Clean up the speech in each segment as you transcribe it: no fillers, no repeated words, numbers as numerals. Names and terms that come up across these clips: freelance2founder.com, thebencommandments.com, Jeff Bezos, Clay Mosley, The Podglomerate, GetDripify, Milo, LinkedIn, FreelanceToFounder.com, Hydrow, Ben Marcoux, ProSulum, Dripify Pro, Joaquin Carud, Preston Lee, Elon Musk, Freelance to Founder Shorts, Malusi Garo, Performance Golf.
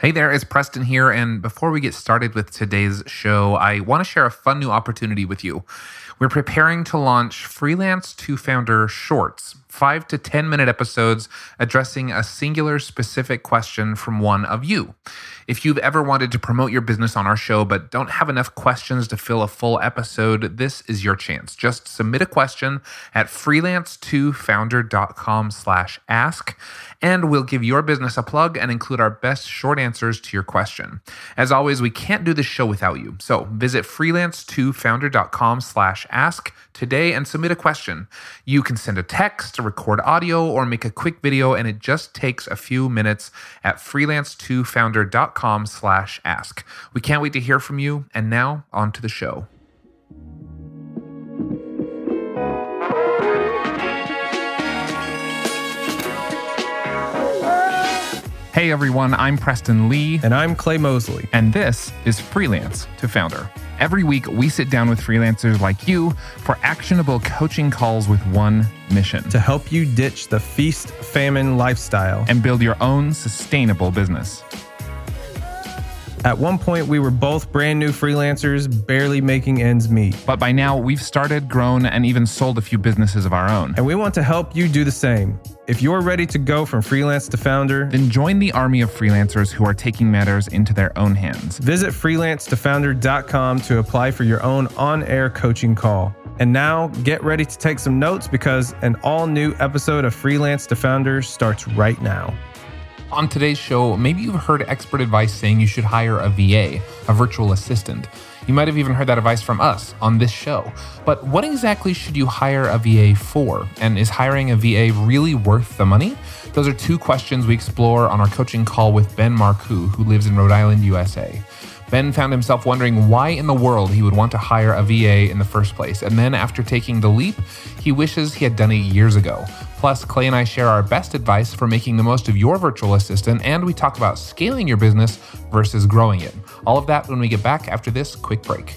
Hey there, it's Preston here, and before we get started with today's show, I want to share a fun new opportunity with you. We're preparing to launch Freelance to Founder Shorts, 5 to 10-minute episodes addressing a singular specific question from one of you. If you've ever wanted to promote your business on our show but don't have enough questions to fill a full episode, this is your chance. Just submit a question at freelance2founder.com/ask, and we'll give your business a plug and include our best short answers to your question. As always, we can't do this show without you. So visit freelance2founder.com/ask today and submit a question. You can send a text, record audio, or make a quick video, and it just takes a few minutes at freelance2founder.com/ask. We can't wait to hear from you. And now on to the show. Hey everyone, I'm Preston Lee. And I'm Clay Mosley. And this is Freelance to Founder. Every week, we sit down with freelancers like you for actionable coaching calls with one mission. To help you ditch the feast-famine lifestyle. And build your own sustainable business. At one point, we were both brand new freelancers, barely making ends meet. But by now, we've started, grown, and even sold a few businesses of our own. And we want to help you do the same. If you're ready to go from freelance to founder, then join the army of freelancers who are taking matters into their own hands. Visit freelance2founder.com to apply for your own on-air coaching call. And now, get ready to take some notes because an all-new episode of Freelance to Founder starts right now. On today's show, maybe you've heard expert advice saying you should hire a VA, a virtual assistant. You might have even heard that advice from us on this show. But what exactly should you hire a VA for? And is hiring a VA really worth the money? Those are two questions we explore on our coaching call with Ben Marcoux, who lives in Rhode Island, USA. Ben found himself wondering why in the world he would want to hire a VA in the first place. And then after taking the leap, he wishes he had done it years ago. Plus, Clay and I share our best advice for making the most of your virtual assistant, and we talk about scaling your business versus growing it. All of that when we get back after this quick break.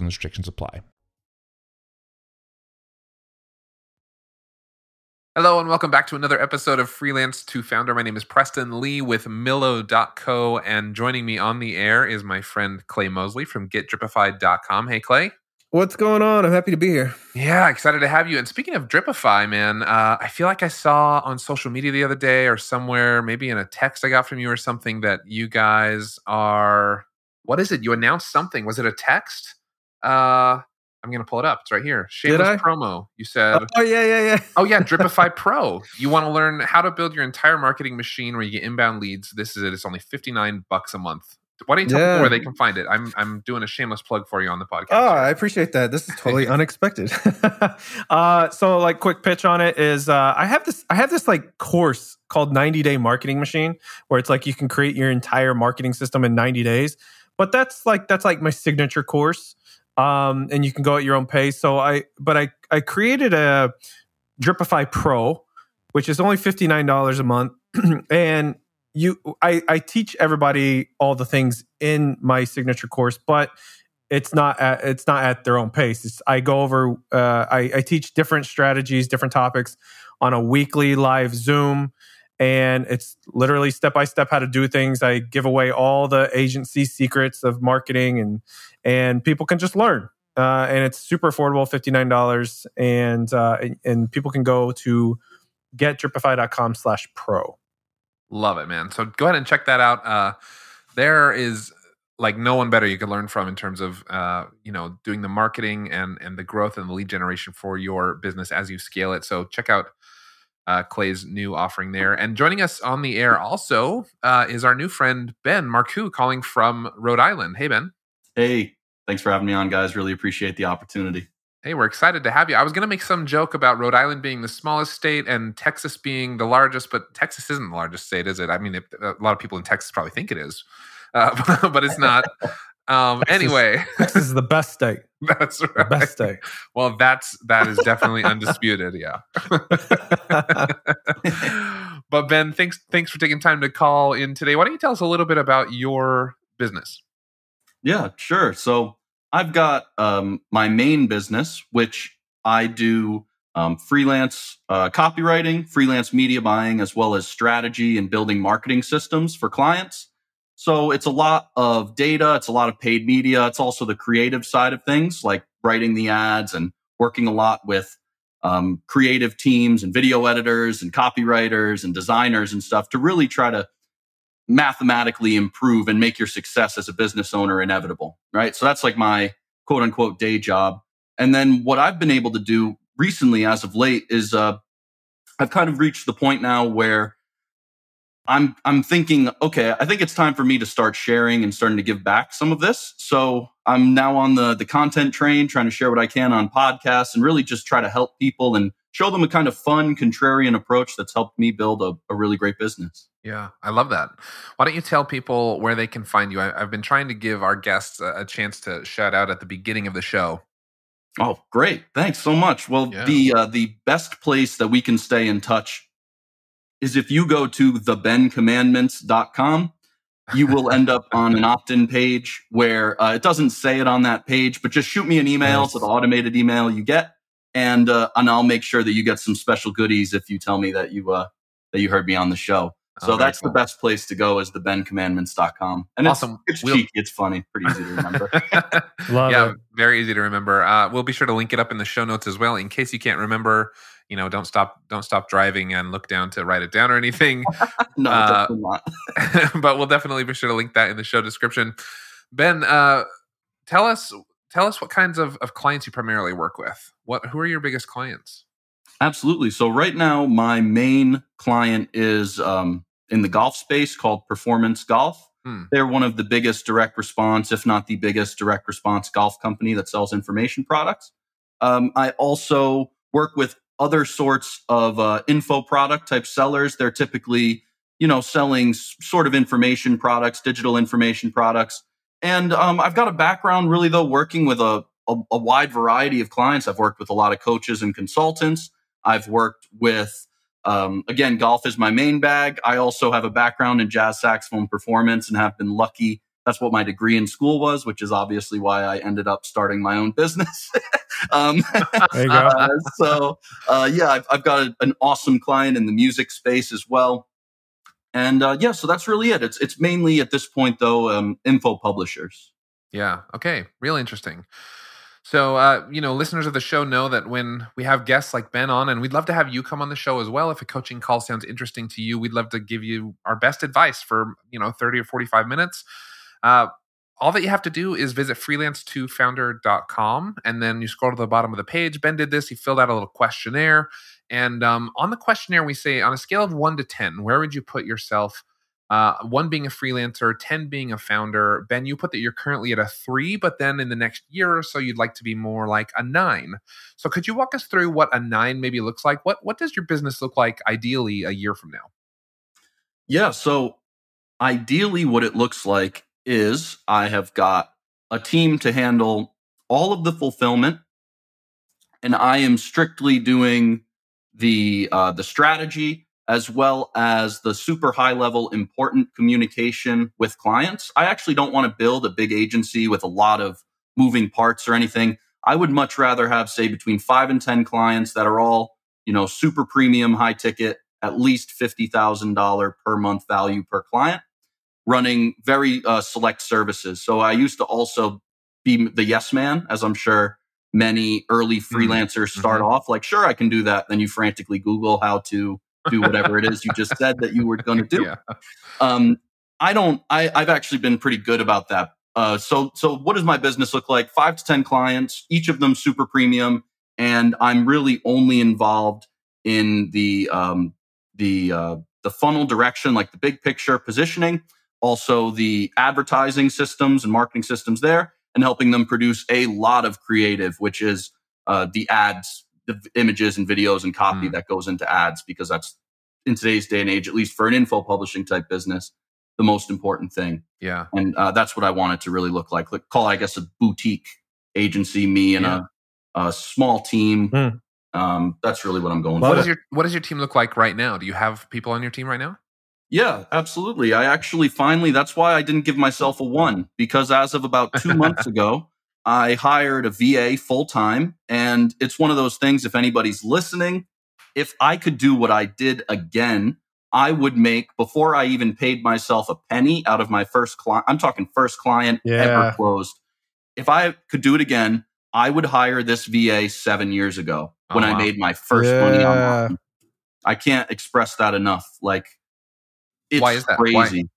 and restrictions apply. Hello and welcome back to another episode of Freelance to Founder. My name is Preston Lee with Milo.co, and joining me on the air is my friend Clay Mosley from GetDripify.com. Hey, Clay. What's going on? I'm happy to be here. Yeah, excited to have you. And speaking of Dripify, man, I feel like I saw on social media the other day or somewhere, maybe in a text I got from you or something, that you guys are, what is it? You announced something. Was it a text? I'm going to pull it up. It's right here. Shameless promo. You said. Oh, yeah. Oh, yeah. Dripify Pro. You want to learn how to build your entire marketing machine where you get inbound leads. This is it. It's only $59 a month. Why don't you tell people where they can find it? I'm doing a shameless plug for you on the podcast. Oh, I appreciate that. This is totally unexpected. So quick pitch on it is I have this like course called 90 Day Marketing Machine, where it's like you can create your entire marketing system in 90 days. But that's like my signature course. And you can go at your own pace. So I created a Dripify Pro, which is only $59 a month. And I teach everybody all the things in my signature course, but it's not at their own pace. I teach different strategies, different topics on a weekly live Zoom. And it's literally step-by-step how to do things. I give away all the agency secrets of marketing, and people can just learn. And it's super affordable, $59. And people can go to getdripify.com/pro. Love it, man. So go ahead and check that out. There is no one better you could learn from in terms of doing the marketing and the growth and the lead generation for your business as you scale it. So check out Clay's new offering there. And joining us on the air also is our new friend, Ben Marcoux, calling from Rhode Island. Hey, Ben. Hey, thanks for having me on, guys. Really appreciate the opportunity. Hey, we're excited to have you. I was going to make some joke about Rhode Island being the smallest state and Texas being the largest, but Texas isn't the largest state, is it? I mean, a lot of people in Texas probably think it is, but it's not. Anyway. Texas is the best state. That's right. The best state. Well, that is definitely undisputed, yeah. But Ben, thanks for taking time to call in today. Why don't you tell us a little bit about your business? Yeah, sure. So I've got my main business, which I do freelance copywriting, freelance media buying, as well as strategy and building marketing systems for clients. So it's a lot of data. It's a lot of paid media. It's also the creative side of things, like writing the ads and working a lot with creative teams and video editors and copywriters and designers and stuff to really try to mathematically improve and make your success as a business owner inevitable, right? So that's like my quote unquote day job. And then what I've been able to do recently as of late is I've kind of reached the point now where I'm thinking, okay, I think it's time for me to start sharing and starting to give back some of this. So I'm now on the content train, trying to share what I can on podcasts and really just try to help people and show them a kind of fun, contrarian approach that's helped me build a really great business. Yeah, I love that. Why don't you tell people where they can find you? I've been trying to give our guests a chance to shout out at the beginning of the show. Oh, great. Thanks so much. Well, yeah. The best place that we can stay in touch is if you go to thebencommandments.com, you will end up on an opt-in page where it doesn't say it on that page, but just shoot me an email to the automated email you get. And I'll make sure that you get some special goodies if you tell me that you heard me on the show. So that's cool. The best place to go is thebencommandments.com. And awesome. It's cheeky. It's funny. Pretty easy to remember. Love it. Very easy to remember. We'll be sure to link it up in the show notes as well in case you can't remember. You know, don't stop driving and look down to write it down or anything. No, definitely not. But we'll definitely be sure to link that in the show description. Ben, tell us what kinds of clients you primarily work with. Who are your biggest clients? Absolutely. So right now, my main client is in the golf space called Performance Golf. They're one of the biggest direct response, if not the biggest direct response golf company that sells information products. I also work with other sorts of info product type sellers. They're typically, selling sort of information products, digital information products. And I've got a background really, though, working with a wide variety of clients. I've worked with a lot of coaches and consultants. I've worked with, again, golf is my main bag. I also have a background in jazz saxophone performance and have been lucky. That's what my degree in school was, which is obviously why I ended up starting my own business. There you go. I've got an awesome client in the music space as well. And so that's really it. It's mainly at this point, though, info publishers. Yeah. Okay. Really interesting. So, listeners of the show know that when we have guests like Ben on, and we'd love to have you come on the show as well. If a coaching call sounds interesting to you, we'd love to give you our best advice for, 30 or 45 minutes. All that you have to do is visit freelance2founder.com, and then you scroll to the bottom of the page. Ben did this. He filled out a little questionnaire. And on the questionnaire, we say on a scale of 1 to 10, where would you put yourself? 1 being a freelancer, 10 being a founder. Ben, you put that you're currently at a 3, but then in the next year or so, you'd like to be more like a 9. So could you walk us through what a 9 maybe looks like? What does your business look like ideally a year from now? Yeah, so ideally what it looks like is I have got a team to handle all of the fulfillment, and I am strictly doing the strategy as well as the super high level important communication with clients. I actually don't want to build a big agency with a lot of moving parts or anything. I would much rather have, say, between 5 and 10 clients that are all, super premium, high ticket, at least $50,000 per month value per client, running very select services. So I used to also be the yes man, as I'm sure many early freelancers start off like, sure, I can do that. Then you frantically Google how to do whatever it is you just said that you were going to do. Yeah. I've actually been pretty good about that. So what does my business look like? 5 to 10 clients, each of them super premium. And I'm really only involved in the funnel direction, like the big picture positioning. Also, the advertising systems and marketing systems there, and helping them produce a lot of creative, which is the ads, the images and videos and copy that goes into ads, because that's, in today's day and age, at least for an info publishing type business, the most important thing. Yeah. And that's what I want it to really look like. Call it, I guess, a boutique agency, me and a small team. That's really what I'm going for. What does your team look like right now? Do you have people on your team right now? Yeah, absolutely. I actually finally, that's why I didn't give myself a one, because as of about 2 months ago, I hired a VA full-time. And it's one of those things, if anybody's listening, if I could do what I did again, I would make, before I even paid myself a penny out of my first client, I'm talking first client ever closed. If I could do it again, I would hire this VA 7 years ago when I made my first money online. I can't express that enough. Like, it's Why is that? Crazy. Why?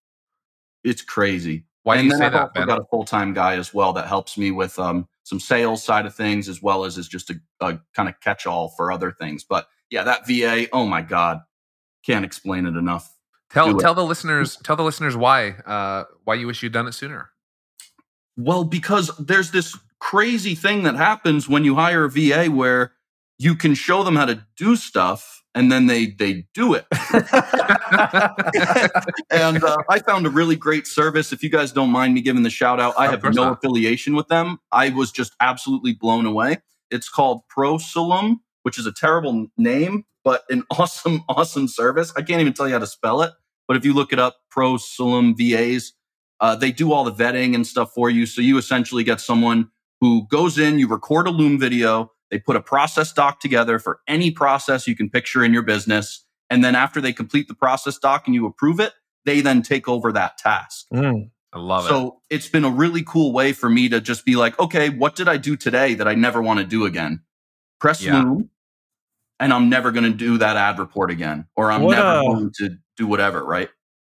It's crazy. Why do you say that, Ben? I've got a full-time guy as well that helps me with some sales side of things, as well as is just a kind of catch-all for other things. But yeah, that VA, oh my God, can't explain it enough. Tell the listeners why you wish you'd done it sooner. Well, because there's this crazy thing that happens when you hire a VA where you can show them how to do stuff, and then they do it. And I found a really great service. If you guys don't mind me giving the shout out, I have no affiliation with them. I was just absolutely blown away. It's called ProSulum, which is a terrible name, but an awesome, awesome service. I can't even tell you how to spell it. But if you look it up, ProSulum VAs, they do all the vetting and stuff for you. So you essentially get someone who goes in, you record a Loom video, they put a process doc together for any process you can picture in your business. And then after they complete the process doc and you approve it, they then take over that task. I love it. So it's been a really cool way for me to just be like, okay, what did I do today that I never want to do again? Press Loom, and I'm never going to do that ad report again, or I'm never going to do whatever, right?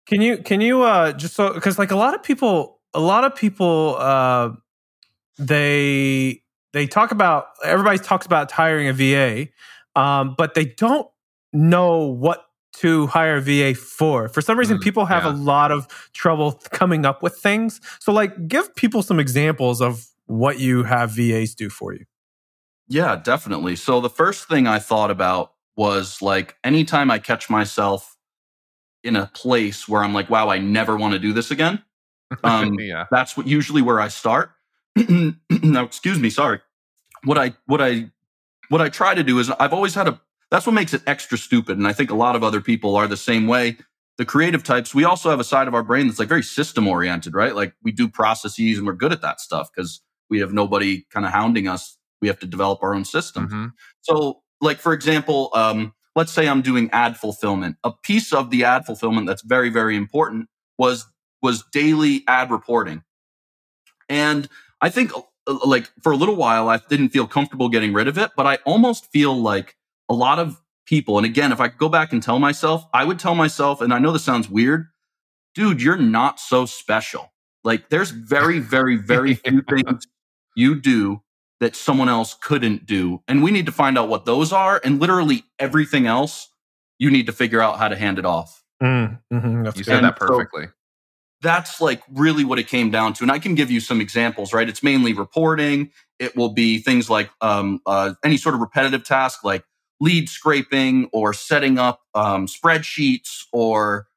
Can you just so, because like a lot of people they talk about, everybody talks about hiring a VA, but they don't know what to hire a VA for. For some reason, people have a lot of trouble coming up with things. So like, give people some examples of what you have VAs do for you. Yeah, definitely. So the first thing I thought about was like, anytime I catch myself in a place where I'm like, wow, I never want to do this again. That's what usually where I start. No, excuse me, sorry. What I try to do is I've always had that's what makes it extra stupid. And I think a lot of other people are the same way. The creative types, we also have a side of our brain that's like very system oriented, right? Like we do processes and we're good at that stuff because we have nobody kind of hounding us. We have to develop our own system. So like, for example, let's say I'm doing ad fulfillment. A piece of the ad fulfillment that's very, very important was daily ad reporting. And I think like for a little while, I didn't feel comfortable getting rid of it, but I almost feel like a lot of people, and again, if I could go back and tell myself, I would tell myself, and I know this sounds weird, dude, you're not so special. Like there's very, very, very few things you do that someone else couldn't do. And we need to find out what those are. And literally everything else, you need to figure out how to hand it off. You said that perfectly. So that's like really what it came down to. And I can give you some examples, right? It's mainly reporting. It will be things like any sort of repetitive task like lead scraping or setting up spreadsheets or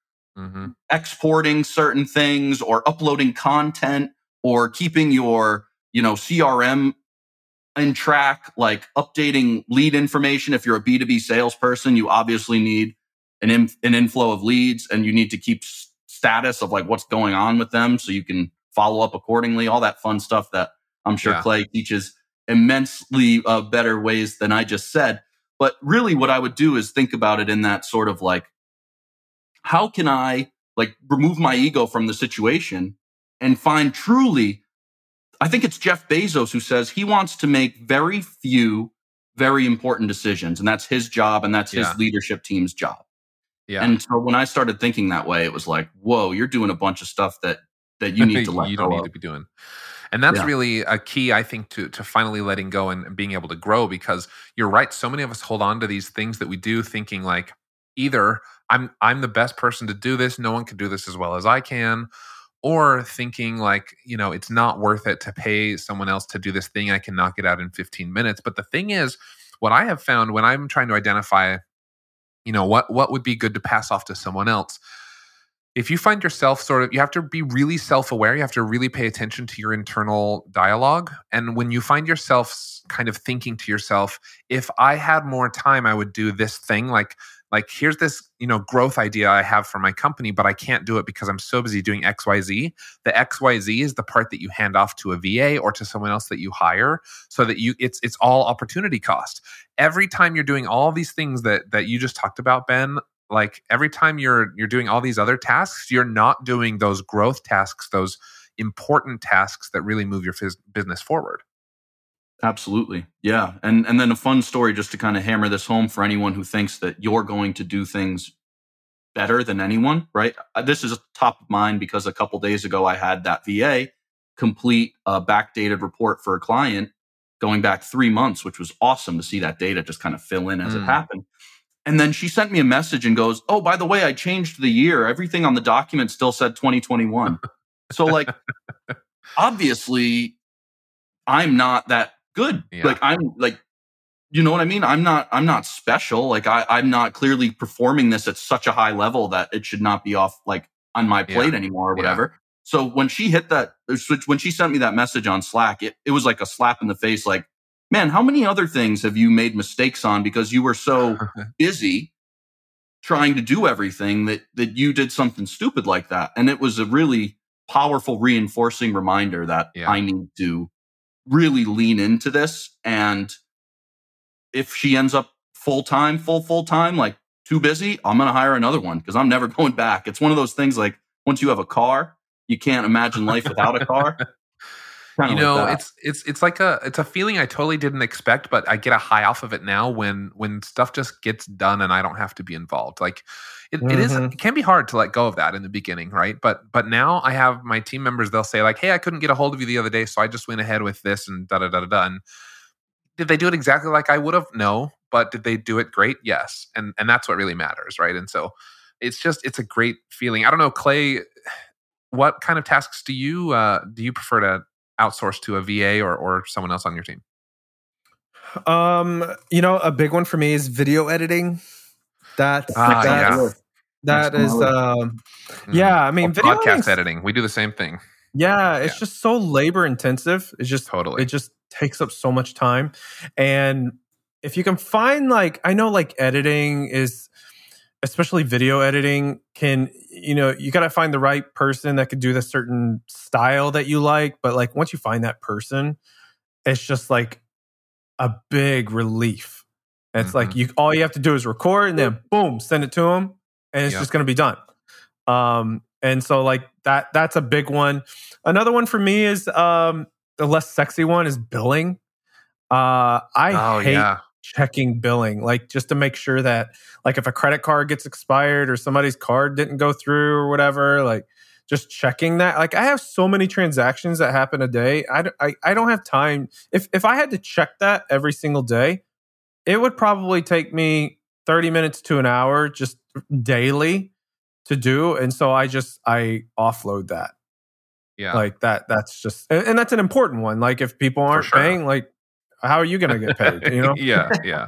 exporting certain things or uploading content or keeping your, CRM in track, like updating lead information. If you're a B2B salesperson, you obviously need an inflow of leads, and you need to keep status of like what's going on with them so you can follow up accordingly. All that fun stuff that I'm sure Clay teaches immensely better ways than I just said. But really what I would do is think about it in that sort of like, how can I like remove my ego from the situation and find truly, I think it's Jeff Bezos who says he wants to make very few, very important decisions. And that's his job, and that's his leadership team's job. Yeah. And so when I started thinking that way, it was like, whoa, you're doing a bunch of stuff that you need to let go of. You don't need to be doing. And that's really a key, I think, to finally letting go and being able to grow, because you're right. So many of us hold on to these things that we do thinking like, either I'm the best person to do this. No one can do this as well as I can. or thinking like, you know, it's not worth it to pay someone else to do this thing. I can knock it out in 15 minutes. But the thing is, what I have found when I'm trying to identify, you know, what would be good to pass off to someone else, if you find yourself sort of, you have to be really self-aware. You have to really pay attention to your internal dialogue. And when you find yourself kind of thinking to yourself, if I had more time, I would do this thing. Like here's this, you know, growth idea I have for my company, but I can't do it because I'm so busy doing XYZ. The XYZ is the part that you hand off to a VA or to someone else that you hire, so that you it's all opportunity cost. Every time you're doing all these things that you just talked about, Ben, like every time you're doing all these other tasks, you're not doing those growth tasks, those important tasks that really move your business forward. Absolutely. Yeah. And then a fun story just to kind of hammer this home for anyone who thinks that you're going to do things better than anyone, right? This is top of mind because a couple days ago I had that VA complete a backdated report for a client going back 3 months, which was awesome to see that data just kind of fill in as it happened. And then she sent me a message and goes, "Oh, by the way, I changed the year. Everything on the document still said 2021. So like, obviously, I'm not that good. Yeah. Like I'm like, you know what I mean? I'm not special. Like I'm not clearly performing this at such a high level that it should not be off like on my plate anymore or whatever." Yeah. So when she sent me that message on Slack, it was like a slap in the face. Like, man, how many other things have you made mistakes on because you were so busy trying to do everything that you did something stupid like that? And it was a really powerful reinforcing reminder that I need to really lean into this. And if she ends up full-time, like too busy, I'm going to hire another one because I'm never going back. It's one of those things like once you have a car, you can't imagine life without a car. You know, like it's a feeling I totally didn't expect, but I get a high off of it now when stuff just gets done and I don't have to be involved. Like it can be hard to let go of that in the beginning, right? But now I have my team members, they'll say like, "Hey, I couldn't get a hold of you the other day, so I just went ahead with this and da-da-da-da-da." And did they do it exactly like I would have? No. But did they do it great? Yes. And that's what really matters, right? And so it's a great feeling. I don't know, Clay, what kind of tasks do you prefer to outsource to a VA or someone else on your team? You know, a big one for me is video editing. I mean, video podcast editing. We do the same thing. Yeah, it's just so labor intensive. It's just totally. It just takes up so much time. And if you can find editing is, especially video editing, you got to find the right person that could do the certain style that you like. But like once you find that person, it's just like a big relief. It's like all you have to do is record and then boom, send it to them and it's just going to be done. And so like that's a big one. Another one for me is the less sexy one is billing. I hate checking billing, like just to make sure that like if a credit card gets expired or somebody's card didn't go through or whatever, like just checking that. Like I have so many transactions that happen a day. I don't have time. If I had to check that every single day, it would probably take me 30 minutes to an hour just daily to do. And so I offload that. Yeah. Like that's just, and that's an important one. Like if people aren't paying, like, how are you going to get paid? You know? Yeah.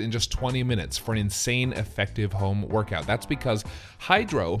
in just 20 minutes for an insane effective home workout. That's because Hydrow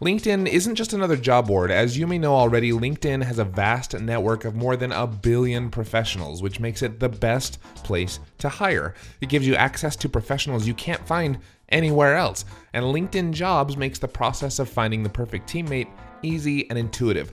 LinkedIn isn't just another job board. As you may know already, LinkedIn has a vast network of more than 1 billion professionals, which makes it the best place to hire. It gives you access to professionals you can't find anywhere else. And LinkedIn Jobs makes the process of finding the perfect teammate easy and intuitive.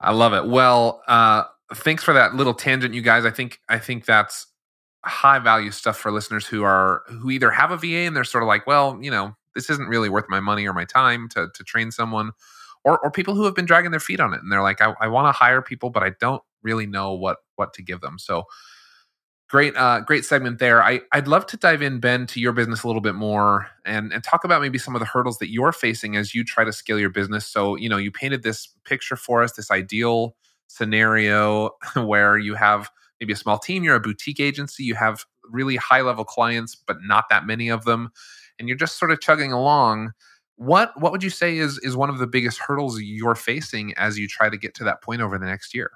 I love it. Well, thanks for that little tangent, you guys. I think that's high value stuff for listeners who either have a VA and they're sort of like, well, you know, this isn't really worth my money or my time to train someone, or people who have been dragging their feet on it and they're like, I want to hire people, but I don't really know what to give them. So great segment there. I'd love to dive in, Ben, to your business a little bit more and talk about maybe some of the hurdles that you're facing as you try to scale your business. So, you know, you painted this picture for us, this ideal scenario where you have maybe a small team, you're a boutique agency, you have really high-level clients, but not that many of them, and you're just sort of chugging along. What would you say is one of the biggest hurdles you're facing as you try to get to that point over the next year?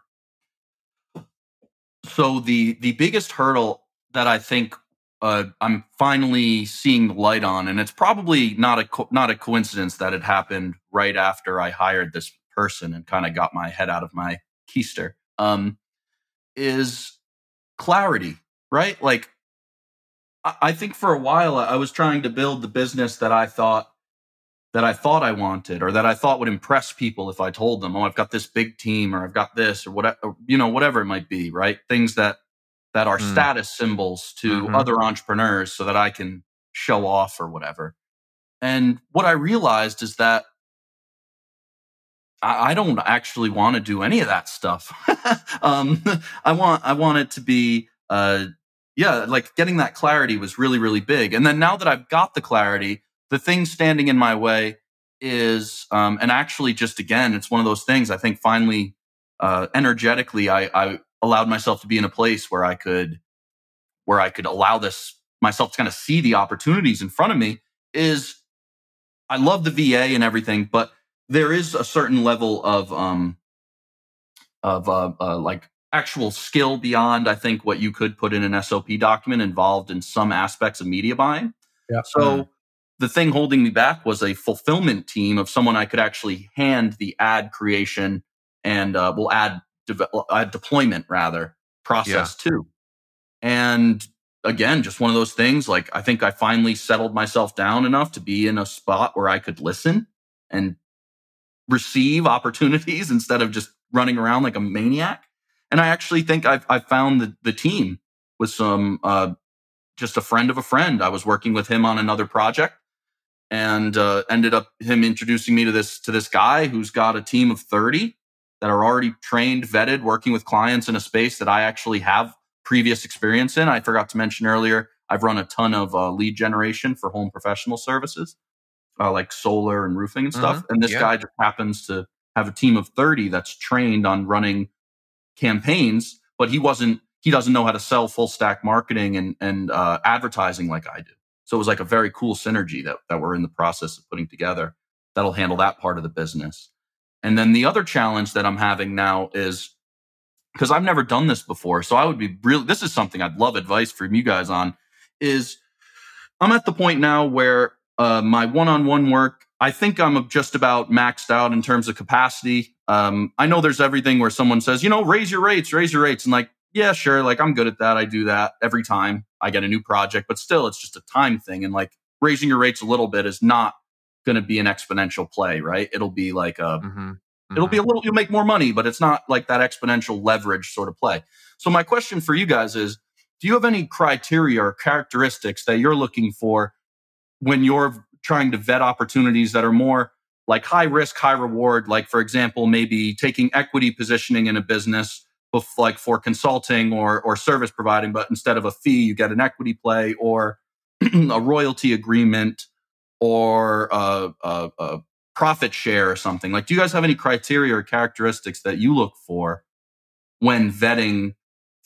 So the biggest hurdle that I think I'm finally seeing the light on, and it's probably not a coincidence that it happened right after I hired this person and kind of got my head out of my keister, is clarity, right? Like, I think for a while I was trying to build the business that I thought I wanted, or that I thought would impress people if I told them, oh, I've got this big team, or I've got this, or whatever, you know, whatever it might be, right? Things that are status symbols to other entrepreneurs so that I can show off or whatever. And what I realized is that I don't actually want to do any of that stuff. I want it to be, like getting that clarity was really, really big. And then now that I've got the clarity, the thing standing in my way is, and actually just again, it's one of those things. I think finally, energetically, I allowed myself to be in a place where I could allow this myself to kind of see the opportunities in front of me. Is I love the VA and everything, but there is a certain level of actual skill beyond, I think, what you could put in an SOP document, involved in some aspects of media buying. Yeah. So the thing holding me back was a fulfillment team of someone I could actually hand the ad creation and ad deployment process to. And again, just one of those things. Like, I think I finally settled myself down enough to be in a spot where I could listen and receive opportunities instead of just running around like a maniac. And I actually think I found the team with some, just a friend of a friend. I was working with him on another project, and ended up him introducing me to this guy who's got a team of 30 that are already trained, vetted, working with clients in a space that I actually have previous experience in. I forgot to mention earlier, I've run a ton of lead generation for home professional services. Like solar and roofing and stuff. And this guy just happens to have a team of 30 that's trained on running campaigns, but he doesn't know how to sell full stack marketing and advertising like I do. So it was like a very cool synergy that we're in the process of putting together that'll handle that part of the business. And then the other challenge that I'm having now is, because I've never done this before, so I would be this is something I'd love advice from you guys on, is I'm at the point now where my one-on-one work, I think I'm just about maxed out in terms of capacity. I know there's everything where someone says, you know, raise your rates. And like, yeah, sure. Like, I'm good at that. I do that every time I get a new project, but still it's just a time thing. And like, raising your rates a little bit is not going to be an exponential play, right? It'll be like a It'll be a little, you'll make more money, but it's not like that exponential leverage sort of play. So my question for you guys is, do you have any criteria or characteristics that you're looking for when you're trying to vet opportunities that are more like high risk, high reward? Like, for example, maybe taking equity positioning in a business, like for consulting or service providing, but instead of a fee, you get an equity play or a royalty agreement or a profit share or something. Like, do you guys have any criteria or characteristics that you look for when vetting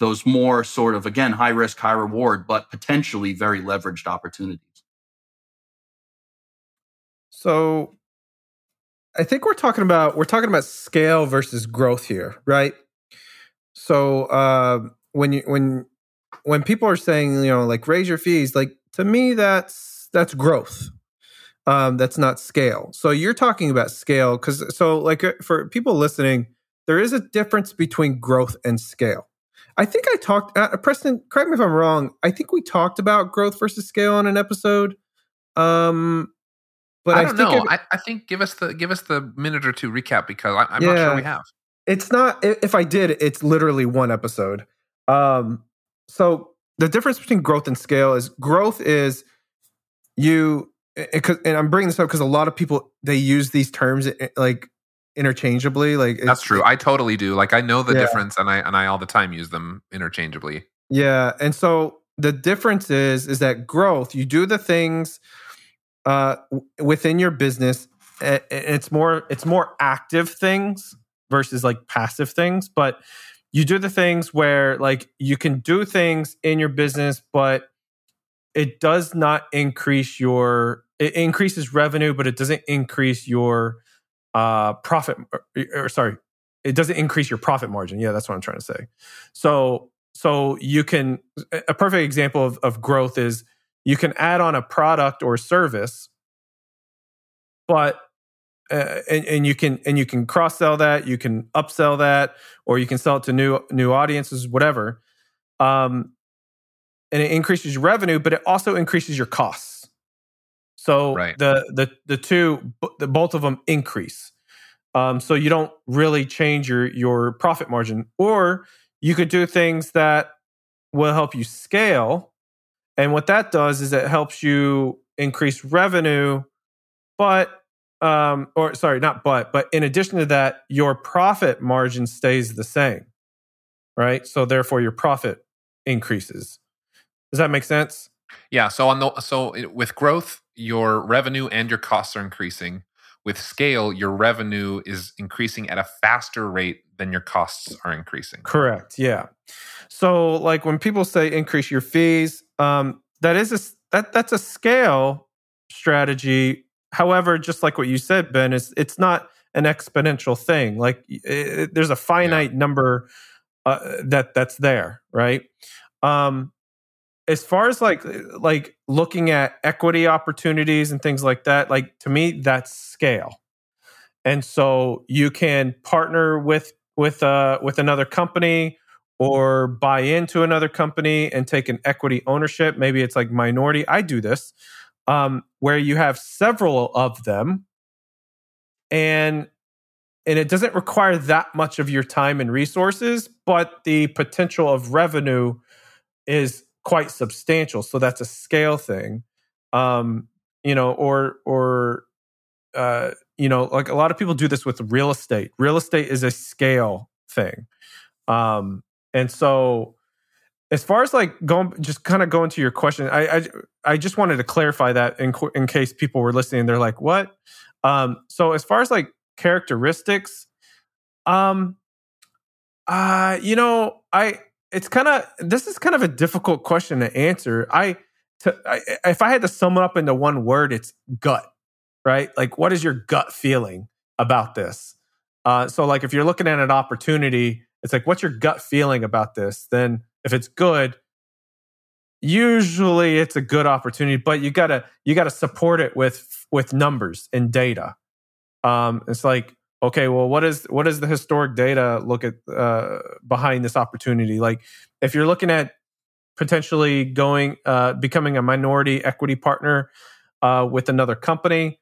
those more sort of, again, high risk, high reward, but potentially very leveraged opportunities? So I think we're talking about scale versus growth here, right? So when people are saying, you know, like raise your fees, like to me that's growth. That's not scale. So you're talking about scale because like for people listening, there is a difference between growth and scale. I think I talked, Preston, correct me if I'm wrong. I think we talked about growth versus scale on an episode. But I don't know. I think give us the minute or two recap because I'm not sure we have. It's not. If I did, it's literally one episode. So the difference between growth and scale is growth is you. And I'm bringing this up because a lot of people, they use these terms like interchangeably. Like that's true. I totally do. Like I know the difference, and I all the time use them interchangeably. Yeah, and so the difference is that growth, you do the things within your business. It's more active things versus like passive things. But you do the things where like you can do things in your business, but it does not increase your. It increases revenue, but it doesn't increase your profit. It doesn't increase your profit margin. Yeah, that's what I'm trying to say. So you can. A perfect example of growth is you can add on a product or service, but and you can cross sell that, you can upsell that, or you can sell it to new audiences, whatever. And it increases your revenue, but it also increases your costs. So the both of them increase. So you don't really change your profit margin. Or you could do things that will help you scale. And what that does is it helps you increase revenue, but in addition to that, your profit margin stays the same, right? So therefore your profit increases. Does that make sense? Yeah. So with growth, your revenue and your costs are increasing. With scale, your revenue is increasing at a faster rate than your costs are increasing. Correct. Yeah. So like when people say increase your fees, that's a scale strategy. However, just like what you said, Ben, it's not an exponential thing. Like there's a finite number that's there, right? As far as like looking at equity opportunities and things like that, like to me, that's scale. And so you can partner with another company or buy into another company and take an equity ownership. Maybe it's like minority. I do this where you have several of them and it doesn't require that much of your time and resources, but the potential of revenue is quite substantial, so that's a scale thing, Like a lot of people do this with real estate. Real estate is a scale thing, and so as far as like going to your question, I just wanted to clarify that in case people were listening, they're like, what? So as far as like characteristics, this is kind of a difficult question to answer. If I had to sum it up into one word, it's gut, right? Like, what is your gut feeling about this? So like, if you're looking at an opportunity, it's like, what's your gut feeling about this? Then if it's good, usually it's a good opportunity, but you gotta support it with numbers and data. It's like, okay, well, what is the historic data look at behind this opportunity? Like, if you're looking at potentially becoming a minority equity partner with another company,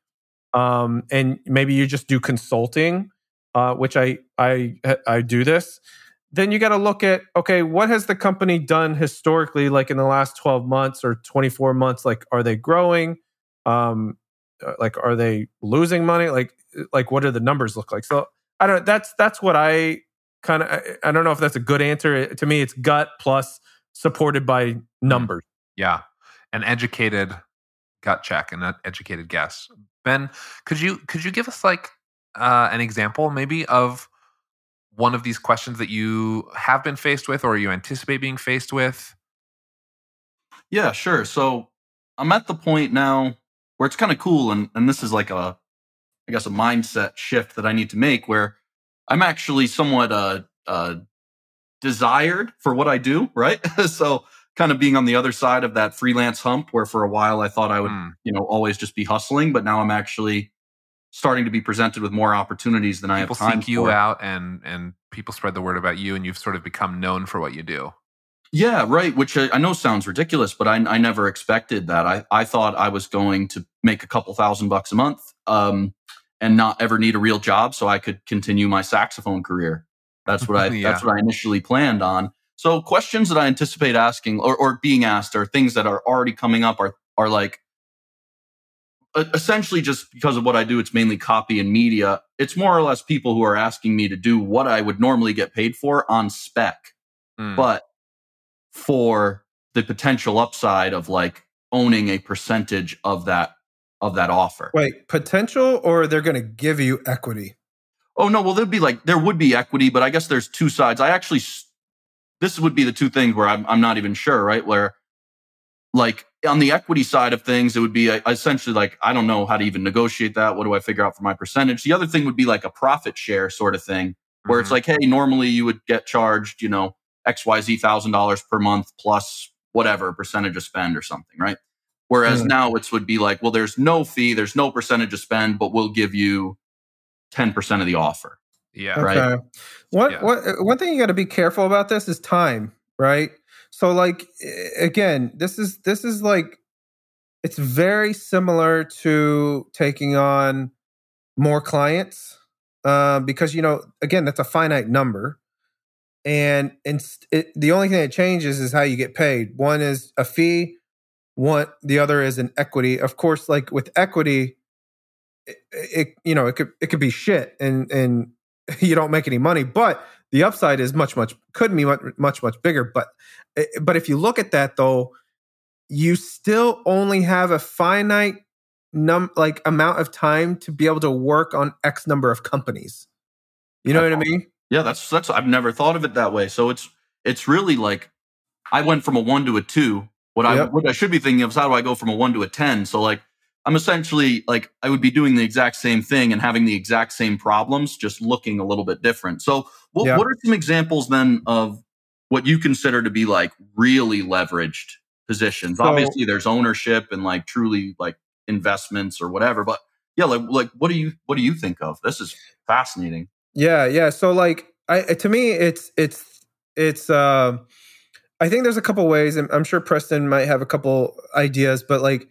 and maybe you just do consulting, which I do this, then you got to look at, okay, what has the company done historically, like in the last 12 months or 24 months? Like, are they growing? Like, are they losing money? Like, what do the numbers look like? So I don't know. That's what I kind of, I don't know if that's a good answer. To me, it's gut plus supported by numbers. Yeah. An educated gut check and an educated guess. Ben, could you give us like an example maybe of one of these questions that you have been faced with or you anticipate being faced with? Yeah, sure. So I'm at the point now where it's kind of cool. And this is like a, I guess, a mindset shift that I need to make where I'm actually somewhat desired for what I do, right? So kind of being on the other side of that freelance hump where for a while I thought I would, always just be hustling. But now I'm actually starting to be presented with more opportunities than I have time for. People seek you out and people spread the word about you and you've sort of become known for what you do. Yeah, right, which I know sounds ridiculous, but I never expected that. I thought I was going to make a couple $1,000s a month and not ever need a real job so I could continue my saxophone career. That's what I that's what I initially planned on. So questions that I anticipate asking or being asked are things that are already coming up are like, essentially, just because of what I do, it's mainly copy and media. It's more or less people who are asking me to do what I would normally get paid for on spec, but for the potential upside of like owning a percentage of that offer. Wait, potential, or they're going to give you equity? Oh no, well there would be equity, but I guess there's two sides. This would be the two things where I'm not even sure, right? Where like, on the equity side of things, it would be essentially like, I don't know how to even negotiate that. What do I figure out for my percentage? The other thing would be like a profit share sort of thing where it's like, hey, normally you would get charged, XYZ $1,000 per month plus whatever percentage of spend or something, right? Whereas now it would be like, well, there's no fee, there's no percentage of spend, but we'll give you 10% of the offer. Yeah. Right. Okay. One thing you got to be careful about this is time, right? So like, again, this is like, it's very similar to taking on more clients because, again, that's a finite number. And the only thing that changes is how you get paid. One is a fee, the other is an equity. Of course, like with equity, it could be shit and you don't make any money, but the upside is much bigger. But if you look at that though, you still only have a finite amount of time to be able to work on X number of companies. You know what I mean? Yeah, that's I've never thought of it that way. So it's really like I went from a 1 to a 2. What I should be thinking of is how do I go from a 1 to a 10? So like I'm essentially like I would be doing the exact same thing and having the exact same problems, just looking a little bit different. So what are some examples then of what you consider to be like really leveraged positions? So, obviously there's ownership and like truly like investments or whatever, but yeah, like what do you think of? This is fascinating. Yeah, yeah. So like to me it's I think there's a couple ways, and I'm sure Preston might have a couple ideas, but like,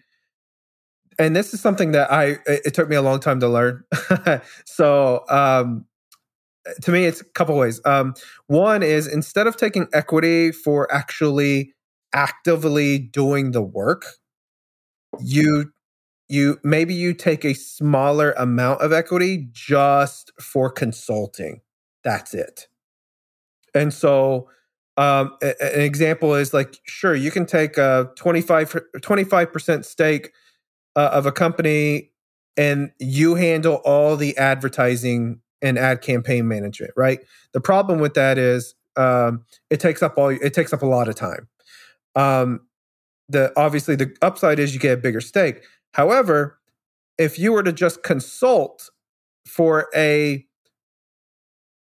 and this is something that it took me a long time to learn. So to me, it's a couple ways. One is instead of taking equity for actually actively doing the work, you take a smaller amount of equity just for consulting. That's it. And so an example is like, sure, you can take a 25% stake of a company, and you handle all the advertising and ad campaign management, right? The problem with that is it takes up a lot of time. Obviously the upside is you get a bigger stake. However, if you were to just consult for a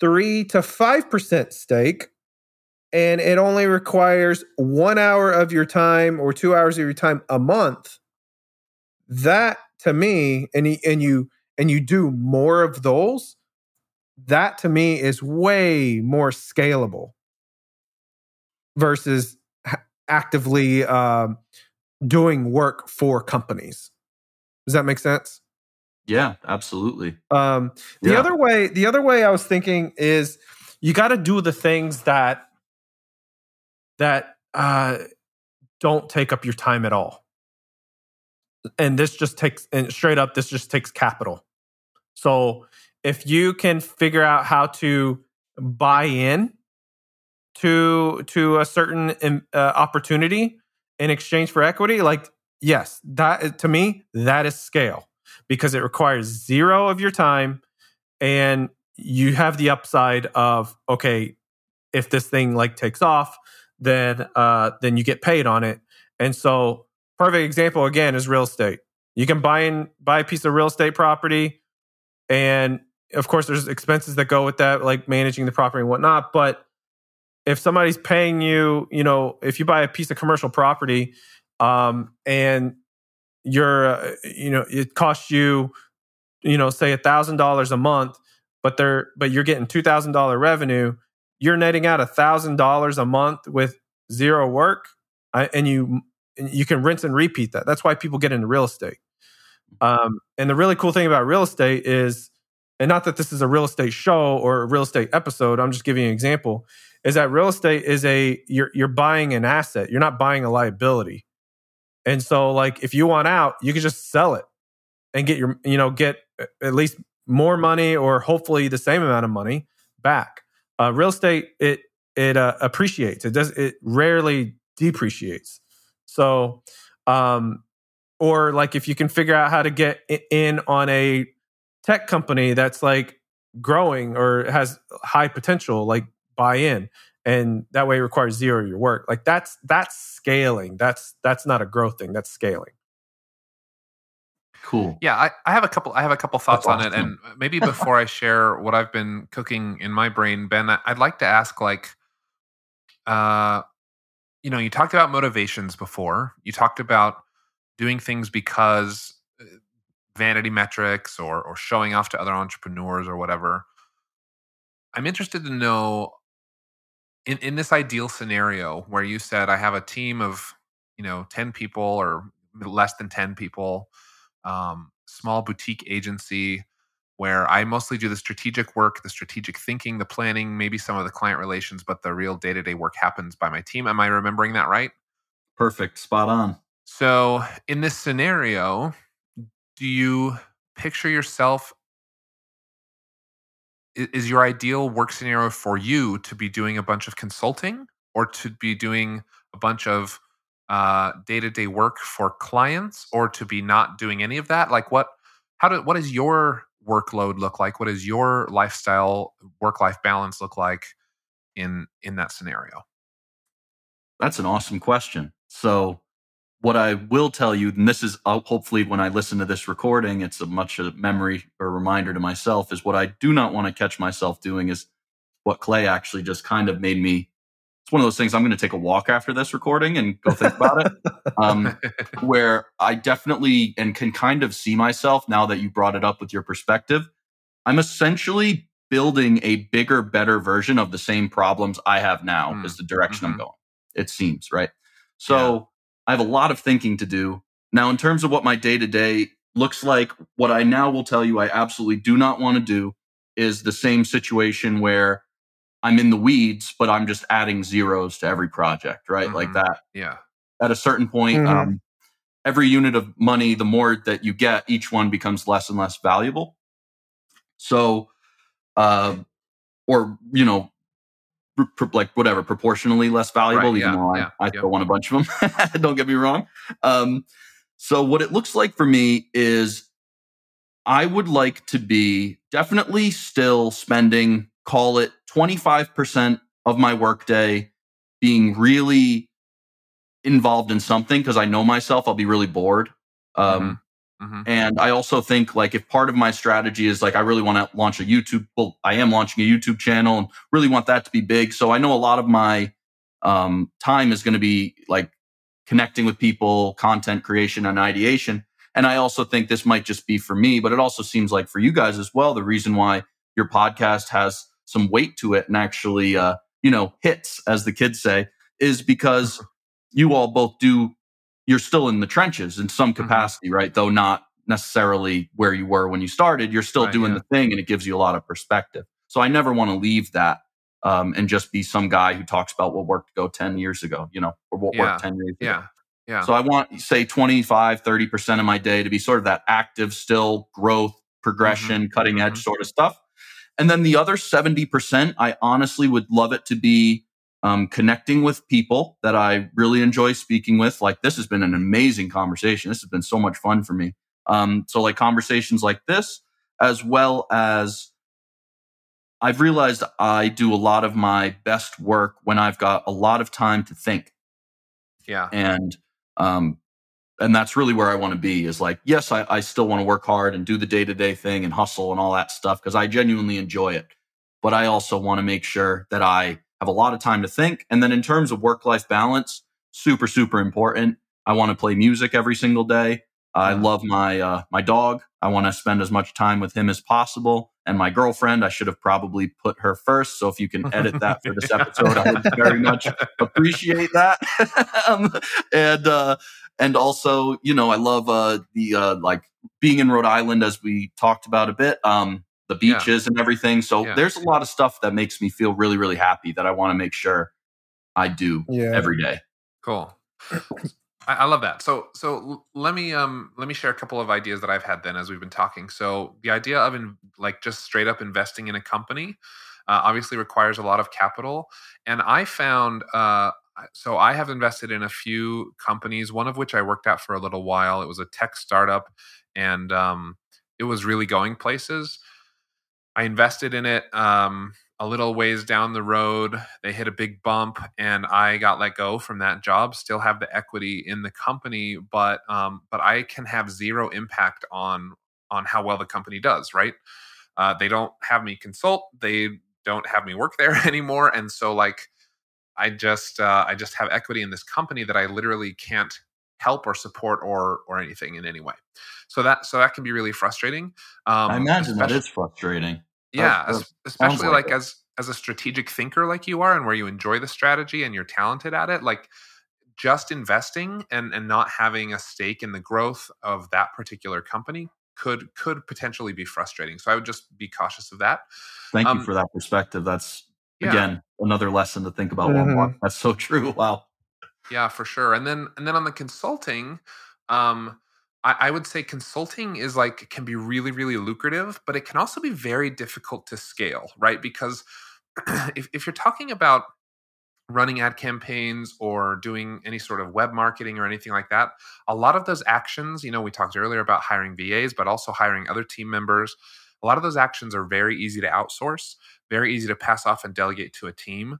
3-5% stake, and it only requires 1 hour of your time or 2 hours of your time a month. That to me, and you do more of those, that to me is way more scalable versus actively doing work for companies. Does that make sense? Yeah, absolutely. The other way I was thinking is you got to do the things that don't take up your time at all. And this just takes capital. So if you can figure out how to buy in to a certain opportunity in exchange for equity, like, yes, that to me, that is scale, because it requires zero of your time and you have the upside of, okay, if this thing like takes off, then you get paid on it. And so perfect example again is real estate. You can buy a piece of real estate property, and of course there's expenses that go with that, like managing the property and whatnot. But if somebody's paying you, if you buy a piece of commercial property, and it costs you, say $1,000 a month, but you're getting $2,000 revenue, you're netting out $1,000 a month with zero work, and you can rinse and repeat that. That's why people get into real estate. And the really cool thing about real estate is, and not that this is a real estate show or a real estate episode, I'm just giving you an example, is that real estate is you're buying an asset. You're not buying a liability. And so like if you want out, you can just sell it and get your, get at least more money or hopefully the same amount of money back. Real estate, it appreciates. It rarely depreciates. So, or like if you can figure out how to get in on a tech company that's like growing or has high potential, like buy in, and that way it requires zero of your work. Like that's scaling. That's not a growth thing. That's scaling. Cool. Yeah, I have a couple thoughts on it, and maybe before I share what I've been cooking in my brain, Ben, I'd like to ask like. You talked about motivations before. You talked about doing things because vanity metrics or showing off to other entrepreneurs or whatever. I'm interested to know in this ideal scenario where you said, I have a team of 10 people or less than 10 people, small boutique agency where I mostly do the strategic work, the strategic thinking, the planning, maybe some of the client relations, but the real day-to-day work happens by my team. Am I remembering that right? Perfect. Spot on. So in this scenario, do you picture yourself, is your ideal work scenario for you to be doing a bunch of consulting or to be doing a bunch of day-to-day work for clients or to be not doing any of that? Like what is your workload look like? What does your lifestyle, work-life balance look like in that scenario? That's an awesome question. So what I will tell you, and this is hopefully when I listen to this recording, it's a memory or reminder to myself, is what I do not want to catch myself doing is what Clay actually just kind of made me. It's one of those things, I'm going to take a walk after this recording and go think about it, where I definitely and can kind of see myself now that you brought it up with your perspective. I'm essentially building a bigger, better version of the same problems I have now is the direction I'm going. It seems, right? So yeah. I have a lot of thinking to do. Now, in terms of what my day-to-day looks like, what I now will tell you I absolutely do not want to do is the same situation where I'm in the weeds, but I'm just adding zeros to every project, right? Like that. Yeah. At a certain point, every unit of money, the more that you get, each one becomes less and less valuable. So, proportionally less valuable, right, even though I still want a bunch of them. Don't get me wrong. So what it looks like for me is I would like to be definitely still spending, call it 25% of my workday being really involved in something, because I know myself, I'll be really bored. And I also think like if part of my strategy is like, I really want to launch a YouTube, well, I am launching a YouTube channel and really want that to be big. So I know a lot of my time is going to be like connecting with people, content creation and ideation. And I also think this might just be for me, but it also seems like for you guys as well, the reason why your podcast has some weight to it and actually, hits, as the kids say, is because you all both you're still in the trenches in some capacity, right? Though not necessarily where you were when you started. You're still doing the thing, and it gives you a lot of perspective. So I never want to leave that and just be some guy who talks about what worked 10 years ago, or what worked 10 years ago. Yeah. So I want, say, 25, 30% of my day to be sort of that active, still growth, progression, cutting edge sort of stuff. And then the other 70%, I honestly would love it to be connecting with people that I really enjoy speaking with. Like, this has been an amazing conversation. This has been so much fun for me. So like conversations like this, as well as I've realized I do a lot of my best work when I've got a lot of time to think. Yeah. And that's really where I want to be, is like, yes, I still want to work hard and do the day-to-day thing and hustle and all that stuff, because I genuinely enjoy it. But I also want to make sure that I have a lot of time to think. And then in terms of work-life balance, super, super important. I want to play music every single day. I love my my dog. I want to spend as much time with him as possible. And my girlfriend, I should have probably put her first. So if you can edit that for this episode, I would very much appreciate that. And also, I love like being in Rhode Island, as we talked about a bit, the beaches and everything. So there's a lot of stuff that makes me feel really, really happy that I want to make sure I do every day. Cool. I love that. So let me share a couple of ideas that I've had then as we've been talking. So the idea of just straight up investing in a company obviously requires a lot of capital. And I found, so I have invested in a few companies, one of which I worked at for a little while. It was a tech startup, and it was really going places. I invested in it a little ways down the road. They hit a big bump, and I got let go from that job. Still have the equity in the company, but I can have zero impact on how well the company does, right? They don't have me consult. They don't have me work there anymore. And so I just have equity in this company that I literally can't help or support or anything in any way. So that can be really frustrating. I imagine that is frustrating. Yeah, especially like as a strategic thinker like you are, and where you enjoy the strategy and you're talented at it, like just investing and not having a stake in the growth of that particular company could potentially be frustrating. So I would just be cautious of that. Thank you for that perspective. That's again another lesson to think about. One. That's so true. Wow. Yeah, for sure. And then on the consulting, I would say consulting is can be really, really lucrative, but it can also be very difficult to scale, right? Because if you're talking about running ad campaigns or doing any sort of web marketing or anything like that, a lot of those actions, we talked earlier about hiring VAs, but also hiring other team members. A lot of those actions are very easy to outsource, very easy to pass off and delegate to a team.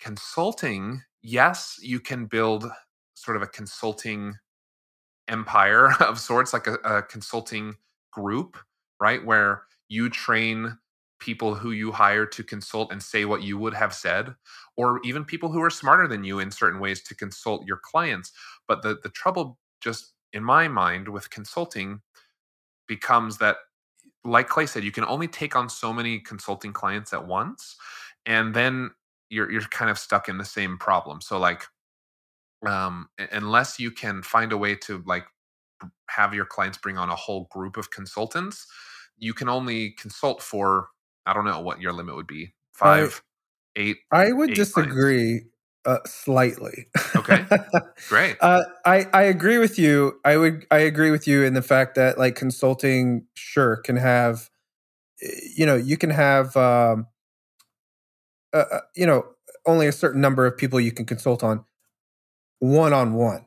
Consulting, yes, you can build sort of a consulting empire of sorts, like a consulting group, right? Where you train people who you hire to consult and say what you would have said, or even people who are smarter than you in certain ways to consult your clients. But the trouble, just in my mind, with consulting becomes that, like Clay said, you can only take on so many consulting clients at once, and then you're kind of stuck in the same problem. So unless you can find a way to have your clients bring on a whole group of consultants, you can only consult for, I don't know what your limit would be, eight. I would disagree slightly. Okay, great. I agree with you. I agree with you in the fact that consulting, sure, can have, you can have, only a certain number of people you can consult on. One-on-one.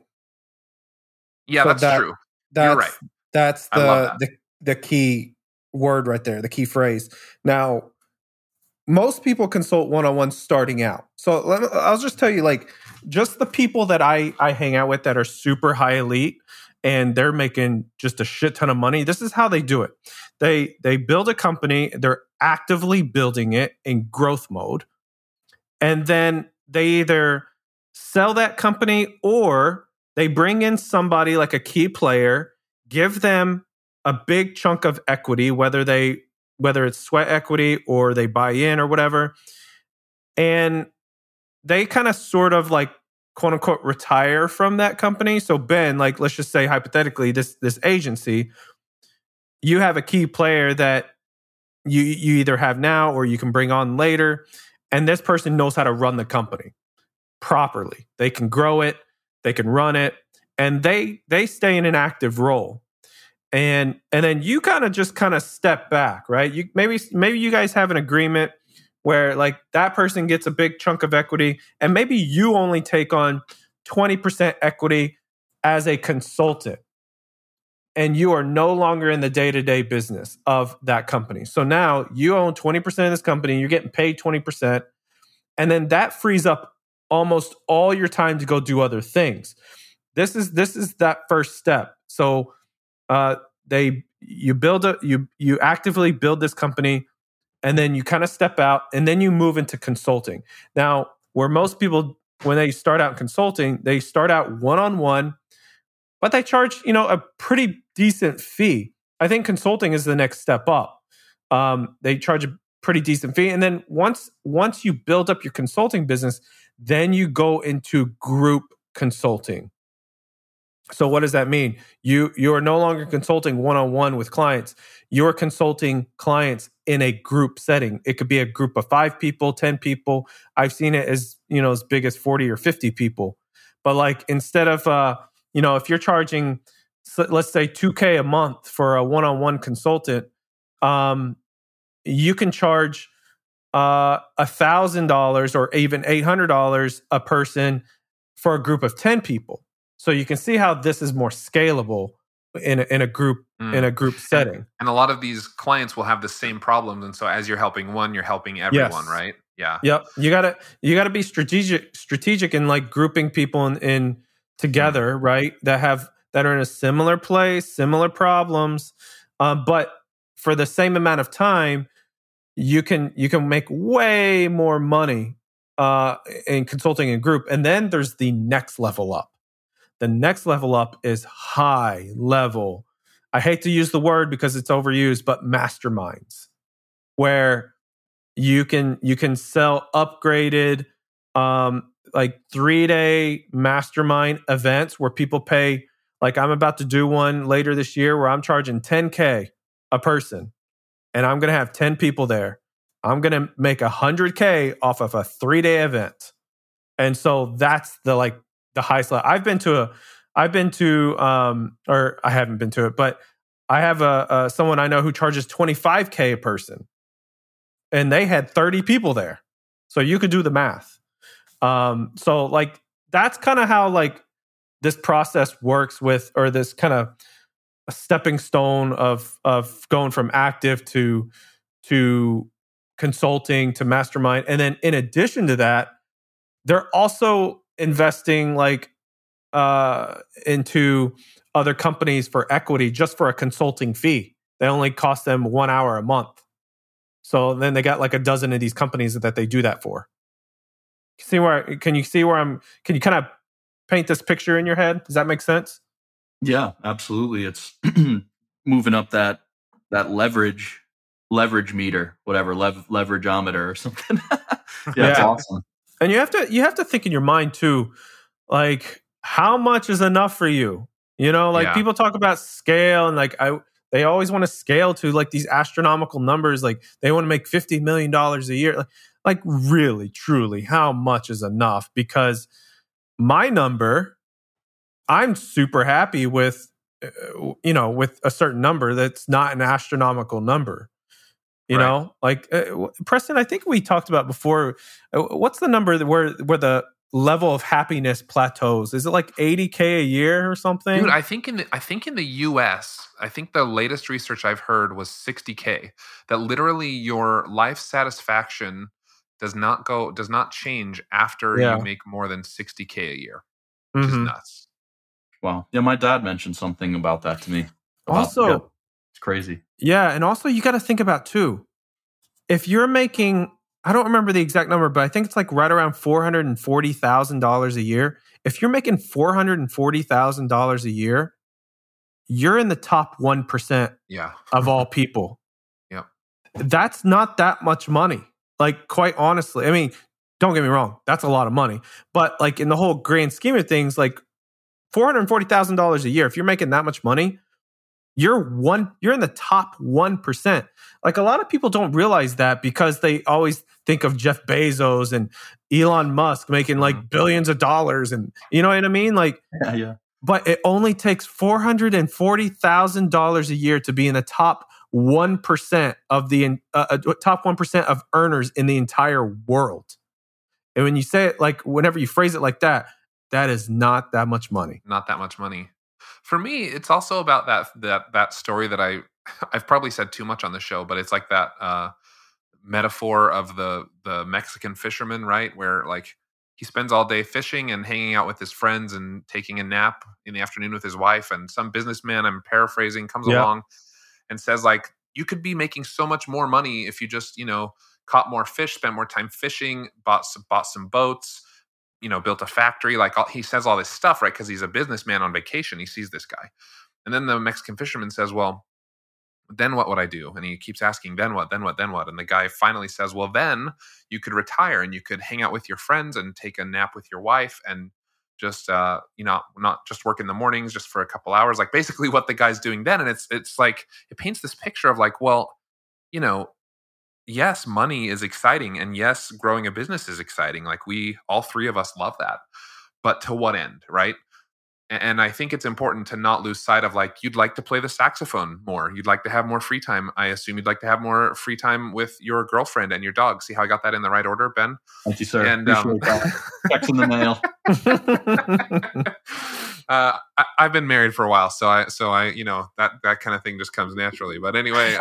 Yeah, so that's true. You're right. That's the key word right there, the key phrase. Now, most people consult one-on-one starting out. So I'll just tell you, just the people that I hang out with that are super high elite and they're making just a shit ton of money, this is how they do it. They build a company, they're actively building it in growth mode, and then they either sell that company, or they bring in somebody like a key player, give them a big chunk of equity, whether it's sweat equity or they buy in or whatever. And they kind of sort of quote unquote retire from that company. So Ben, like, let's just say hypothetically, this agency, you have a key player that you either have now or you can bring on later. And this person knows how to run the company properly. They can grow it, they can run it, and they stay in an active role. And then you kind of step back, right? You maybe you guys have an agreement where like that person gets a big chunk of equity and maybe you only take on 20% equity as a consultant and you are no longer in the day-to-day business of that company. So now you own 20% of this company, you're getting paid 20%, and then that frees up almost all your time to go do other things. This is that first step. So you actively build this company. And then you kind of step out and then you move into consulting. Now, where most people, when they start out in consulting, they start out one-on-one, but they charge, a pretty decent fee. I think consulting is the next step up. They charge a pretty decent fee. And then once you build up your consulting business, then you go into group consulting. So what does that mean? You are no longer consulting one-on-one with clients. You're consulting clients in a group setting. It could be a group of 5 people, 10 people. I've seen it as, as big as 40 or 50 people. But like instead of, if you're charging, let's say $2,000 a month for a one-on-one consultant, you can charge $1,000 or even $800 a person for a group of 10 people. So you can see how this is more scalable in a group setting. And a lot of these clients will have the same problems. And so as you're helping one, you're helping everyone, yes. Right? Yeah. Yep. You gotta be strategic in like grouping people in together, right? That are in a similar place, similar problems, but for the same amount of time, you can make way more money in consulting and group. And then there's the next level up. The next level up is high level. I hate to use the word because it's overused, but masterminds, where you can sell upgraded, like 3-day mastermind events where people pay. Like I'm about to do one later this year where I'm charging $10,000 a person, and I'm gonna have 10 people there. I'm gonna make $100,000 off of a 3-day event, and so that's the highest level. I haven't been to it, but I have someone I know who charges $25,000 a person, and they had 30 people there. So you could do the math. So like that's kind of how like this process works with, or this kind of a stepping stone of going from active to consulting to mastermind, and then in addition to that, they're also investing like into other companies for equity just for a consulting fee. They only cost them 1 hour a month. So then they got like a dozen of these companies that they do that for. Can you kind of paint this picture in your head? Does that make sense? Yeah, absolutely. It's moving up that leverage meter, whatever, leverageometer or something. Yeah, it's awesome. And you have to think in your mind too, like how much is enough for you? People talk about scale and like they always want to scale to like these astronomical numbers. Like they want to make $50 million a year. Like really, truly, how much is enough? Because my number, I'm super happy with a certain number that's not an astronomical number. Preston, I think we talked about before. What's the number where the level of happiness plateaus? Is it like $80,000 a year or something? Dude, I think in the US, I think the latest research I've heard was $60,000. That literally your life satisfaction does not change after you make more than $60,000 a year, which is nuts. Wow. Yeah, my dad mentioned something about that to me. It's crazy. Yeah, and also you got to think about too, if you're making, I don't remember the exact number, but I think it's like right around $440,000 a year. If you're making $440,000 a year, you're in the top 1% of all people. Yeah. That's not that much money. Like quite honestly, I mean, Don't get me wrong, that's a lot of money. But like in the whole grand scheme of things, like $440,000 a year, if you're making that much money, you're in the top 1%. Like a lot of people don't realize that because they always think of Jeff Bezos and Elon Musk making like billions of dollars, and you know what I mean? Like, yeah. But it only takes $440,000 a year to be in the top 1% of the top 1% of earners in the entire world. And when you say it like, whenever you phrase it like that, that is not that much money. Not that much money. For me, it's also about that story that I've probably said too much on the show, but it's like that metaphor of the Mexican fisherman, right? Where like he spends all day fishing and hanging out with his friends and taking a nap in the afternoon with his wife, and some businessman, I'm paraphrasing, comes along and says like, you could be making so much more money if you just, caught more fish, spent more time fishing, bought some boats, built a factory. Like he says all this stuff, right? Because he's a businessman on vacation. He sees this guy. And then the Mexican fisherman says, well, then what would I do? And he keeps asking, then what, then what, then what? And the guy finally says, well, then you could retire and you could hang out with your friends and take a nap with your wife and just, not just work in the mornings, just for a couple hours. Like basically what the guy's doing then. And it's like, it paints this picture of like, well, yes, money is exciting. And yes, growing a business is exciting. Like all three of us love that. But to what end, right? And I think it's important to not lose sight of like, you'd like to play the saxophone more. You'd like to have more free time. I assume you'd like to have more free time with your girlfriend and your dog. See how I got that in the right order, Ben? Thank you, sir. And checks in the mail. I've been married for a while, so I, that kind of thing just comes naturally. But anyway,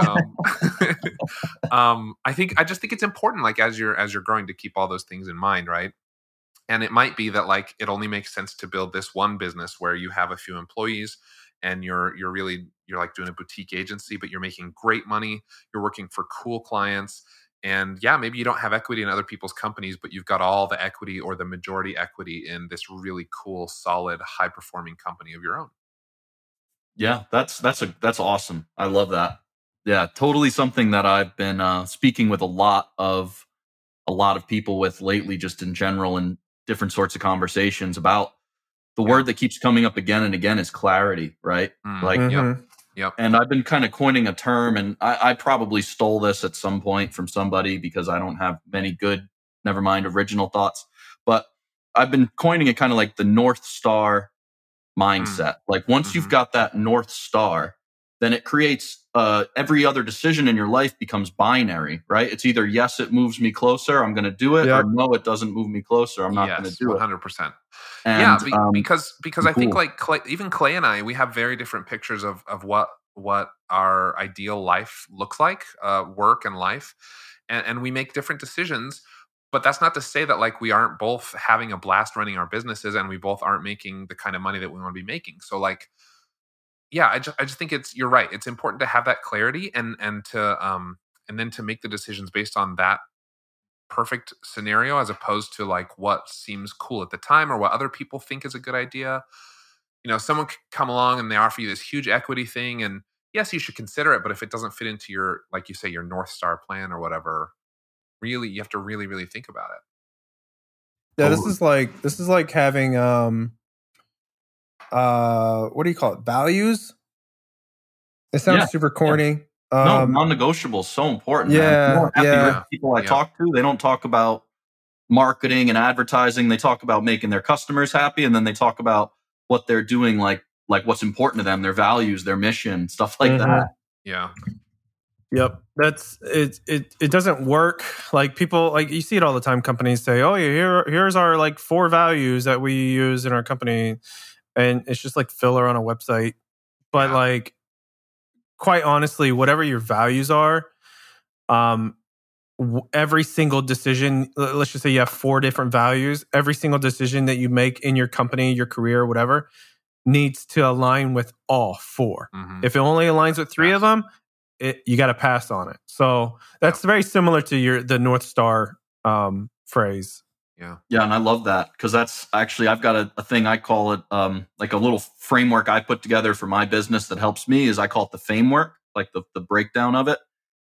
I just think it's important, like as you're growing, to keep all those things in mind, right? And it might be that like it only makes sense to build this one business where you have a few employees and you're like doing a boutique agency, but you're making great money. You're working for cool clients. And yeah, maybe you don't have equity in other people's companies, but you've got all the equity or the majority equity in this really cool, solid, high-performing company of your own. Yeah, that's awesome. I love that. Yeah, totally something that I've been speaking with a lot of people with lately, just in general, and different sorts of conversations about the word that keeps coming up again and again is clarity, right? Mm-hmm. Like, yep. And I've been kind of coining a term, and I probably stole this at some point from somebody because I don't have many good, never mind original thoughts, but I've been coining it kind of like the North Star mindset. Mm-hmm. Like once you've got that North Star, then it creates every other decision in your life becomes binary, right? It's either yes, it moves me closer, I'm going to do it, or no, it doesn't move me closer, I'm not going to do 100%. It. 100%. Yeah, because I think like Clay and I, we have very different pictures of what our ideal life looks like, work and life, and we make different decisions. But that's not to say that like we aren't both having a blast running our businesses, and we both aren't making the kind of money that we want to be making. So like, yeah, I just think you're right. It's important to have that clarity and then to make the decisions based on that perfect scenario, as opposed to like what seems cool at the time or what other people think is a good idea. Someone could come along and they offer you this huge equity thing, and yes, you should consider it, but if it doesn't fit into your, like you say, your North Star plan or whatever, really, you have to really, really think about it. Yeah, this is like having what do you call it? Values? It sounds super corny. Yeah. No, non-negohappable is so important. Yeah, people I talk to, they don't talk about marketing and advertising. They talk about making their customers happy, and then they talk about what they're doing, like what's important to them, their values, their mission, stuff like that. Yeah. Yep. That's it. It doesn't work. Like people, like you see it all the time. Companies say, "Oh, yeah, here's our like 4 values that we use in our company." And it's just like filler on a website. But like, quite honestly, whatever your values are, every single decision, let's just say you have 4 different values. Every single decision that you make in your company, your career, whatever, needs to align with all 4. Mm-hmm. If it only aligns with 3 of them, you got to pass on it. So that's very similar to the North Star phrase. Yeah, and I love that, because that's actually, I've got a thing I call it, like a little framework I put together for my business that helps me, is I call it the framework, like the breakdown of it.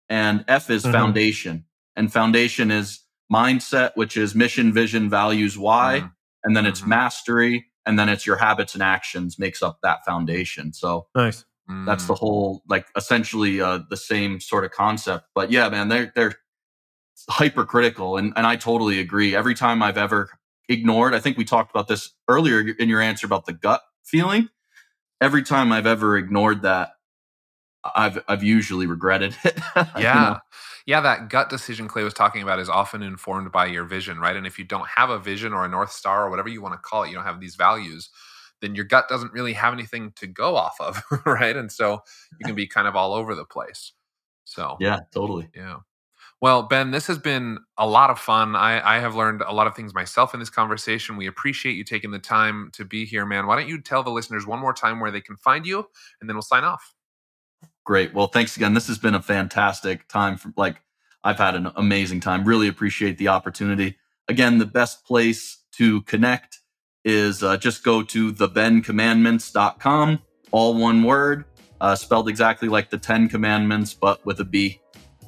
And F is foundation. And foundation is mindset, which is mission, vision, values, why, and then it's mastery, and then it's your habits and actions makes up that foundation. So nice. That's the whole, like, essentially the same sort of concept. But yeah, man, they're hypercritical, and I totally agree. Every time I've ever ignored, I think we talked about this earlier in your answer about the gut feeling. Every time I've ever ignored that, I've usually regretted it. Yeah, that gut decision Clay was talking about is often informed by your vision, right? And if you don't have a vision or a North Star or whatever you want to call it, you don't have these values, then your gut doesn't really have anything to go off of, right? And so you can be kind of all over the place. So yeah, totally. Yeah. Well, Ben, this has been a lot of fun. I have learned a lot of things myself in this conversation. We appreciate you taking the time to be here, man. Why don't you tell the listeners one more time where they can find you, and then we'll sign off. Great. Well, thanks again. This has been a fantastic time. I've had an amazing time. Really appreciate the opportunity. Again, the best place to connect is just go to thebencommandments.com, all one word, spelled exactly like the 10 commandments, but with a B.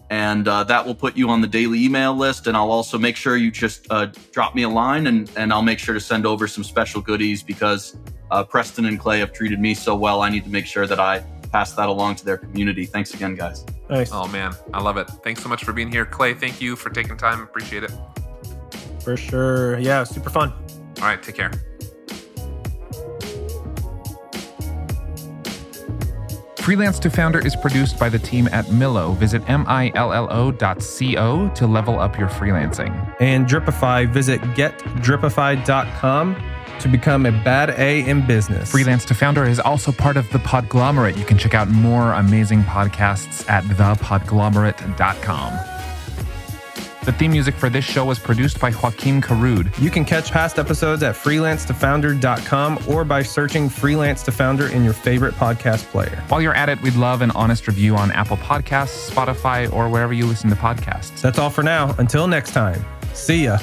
And that will put you on the daily email list. And I'll also make sure you just drop me a line, and I'll make sure to send over some special goodies, because Preston and Clay have treated me so well. I need to make sure that I pass that along to their community. Thanks again, guys. Nice. Oh, man. I love it. Thanks so much for being here. Clay, thank you for taking time. Appreciate it. For sure. Yeah, super fun. All right. Take care. Freelance to Founder is produced by the team at Millo. Visit millo.co to level up your freelancing. And Dripify, visit getdripify.com. to become a bad A in business. Freelance to Founder is also part of The Podglomerate. You can check out more amazing podcasts at thepodglomerate.com. The theme music for this show was produced by Joaquin Carud. You can catch past episodes at freelancetofounder.com or by searching Freelance to Founder in your favorite podcast player. While you're at it, we'd love an honest review on Apple Podcasts, Spotify, or wherever you listen to podcasts. That's all for now. Until next time, see ya.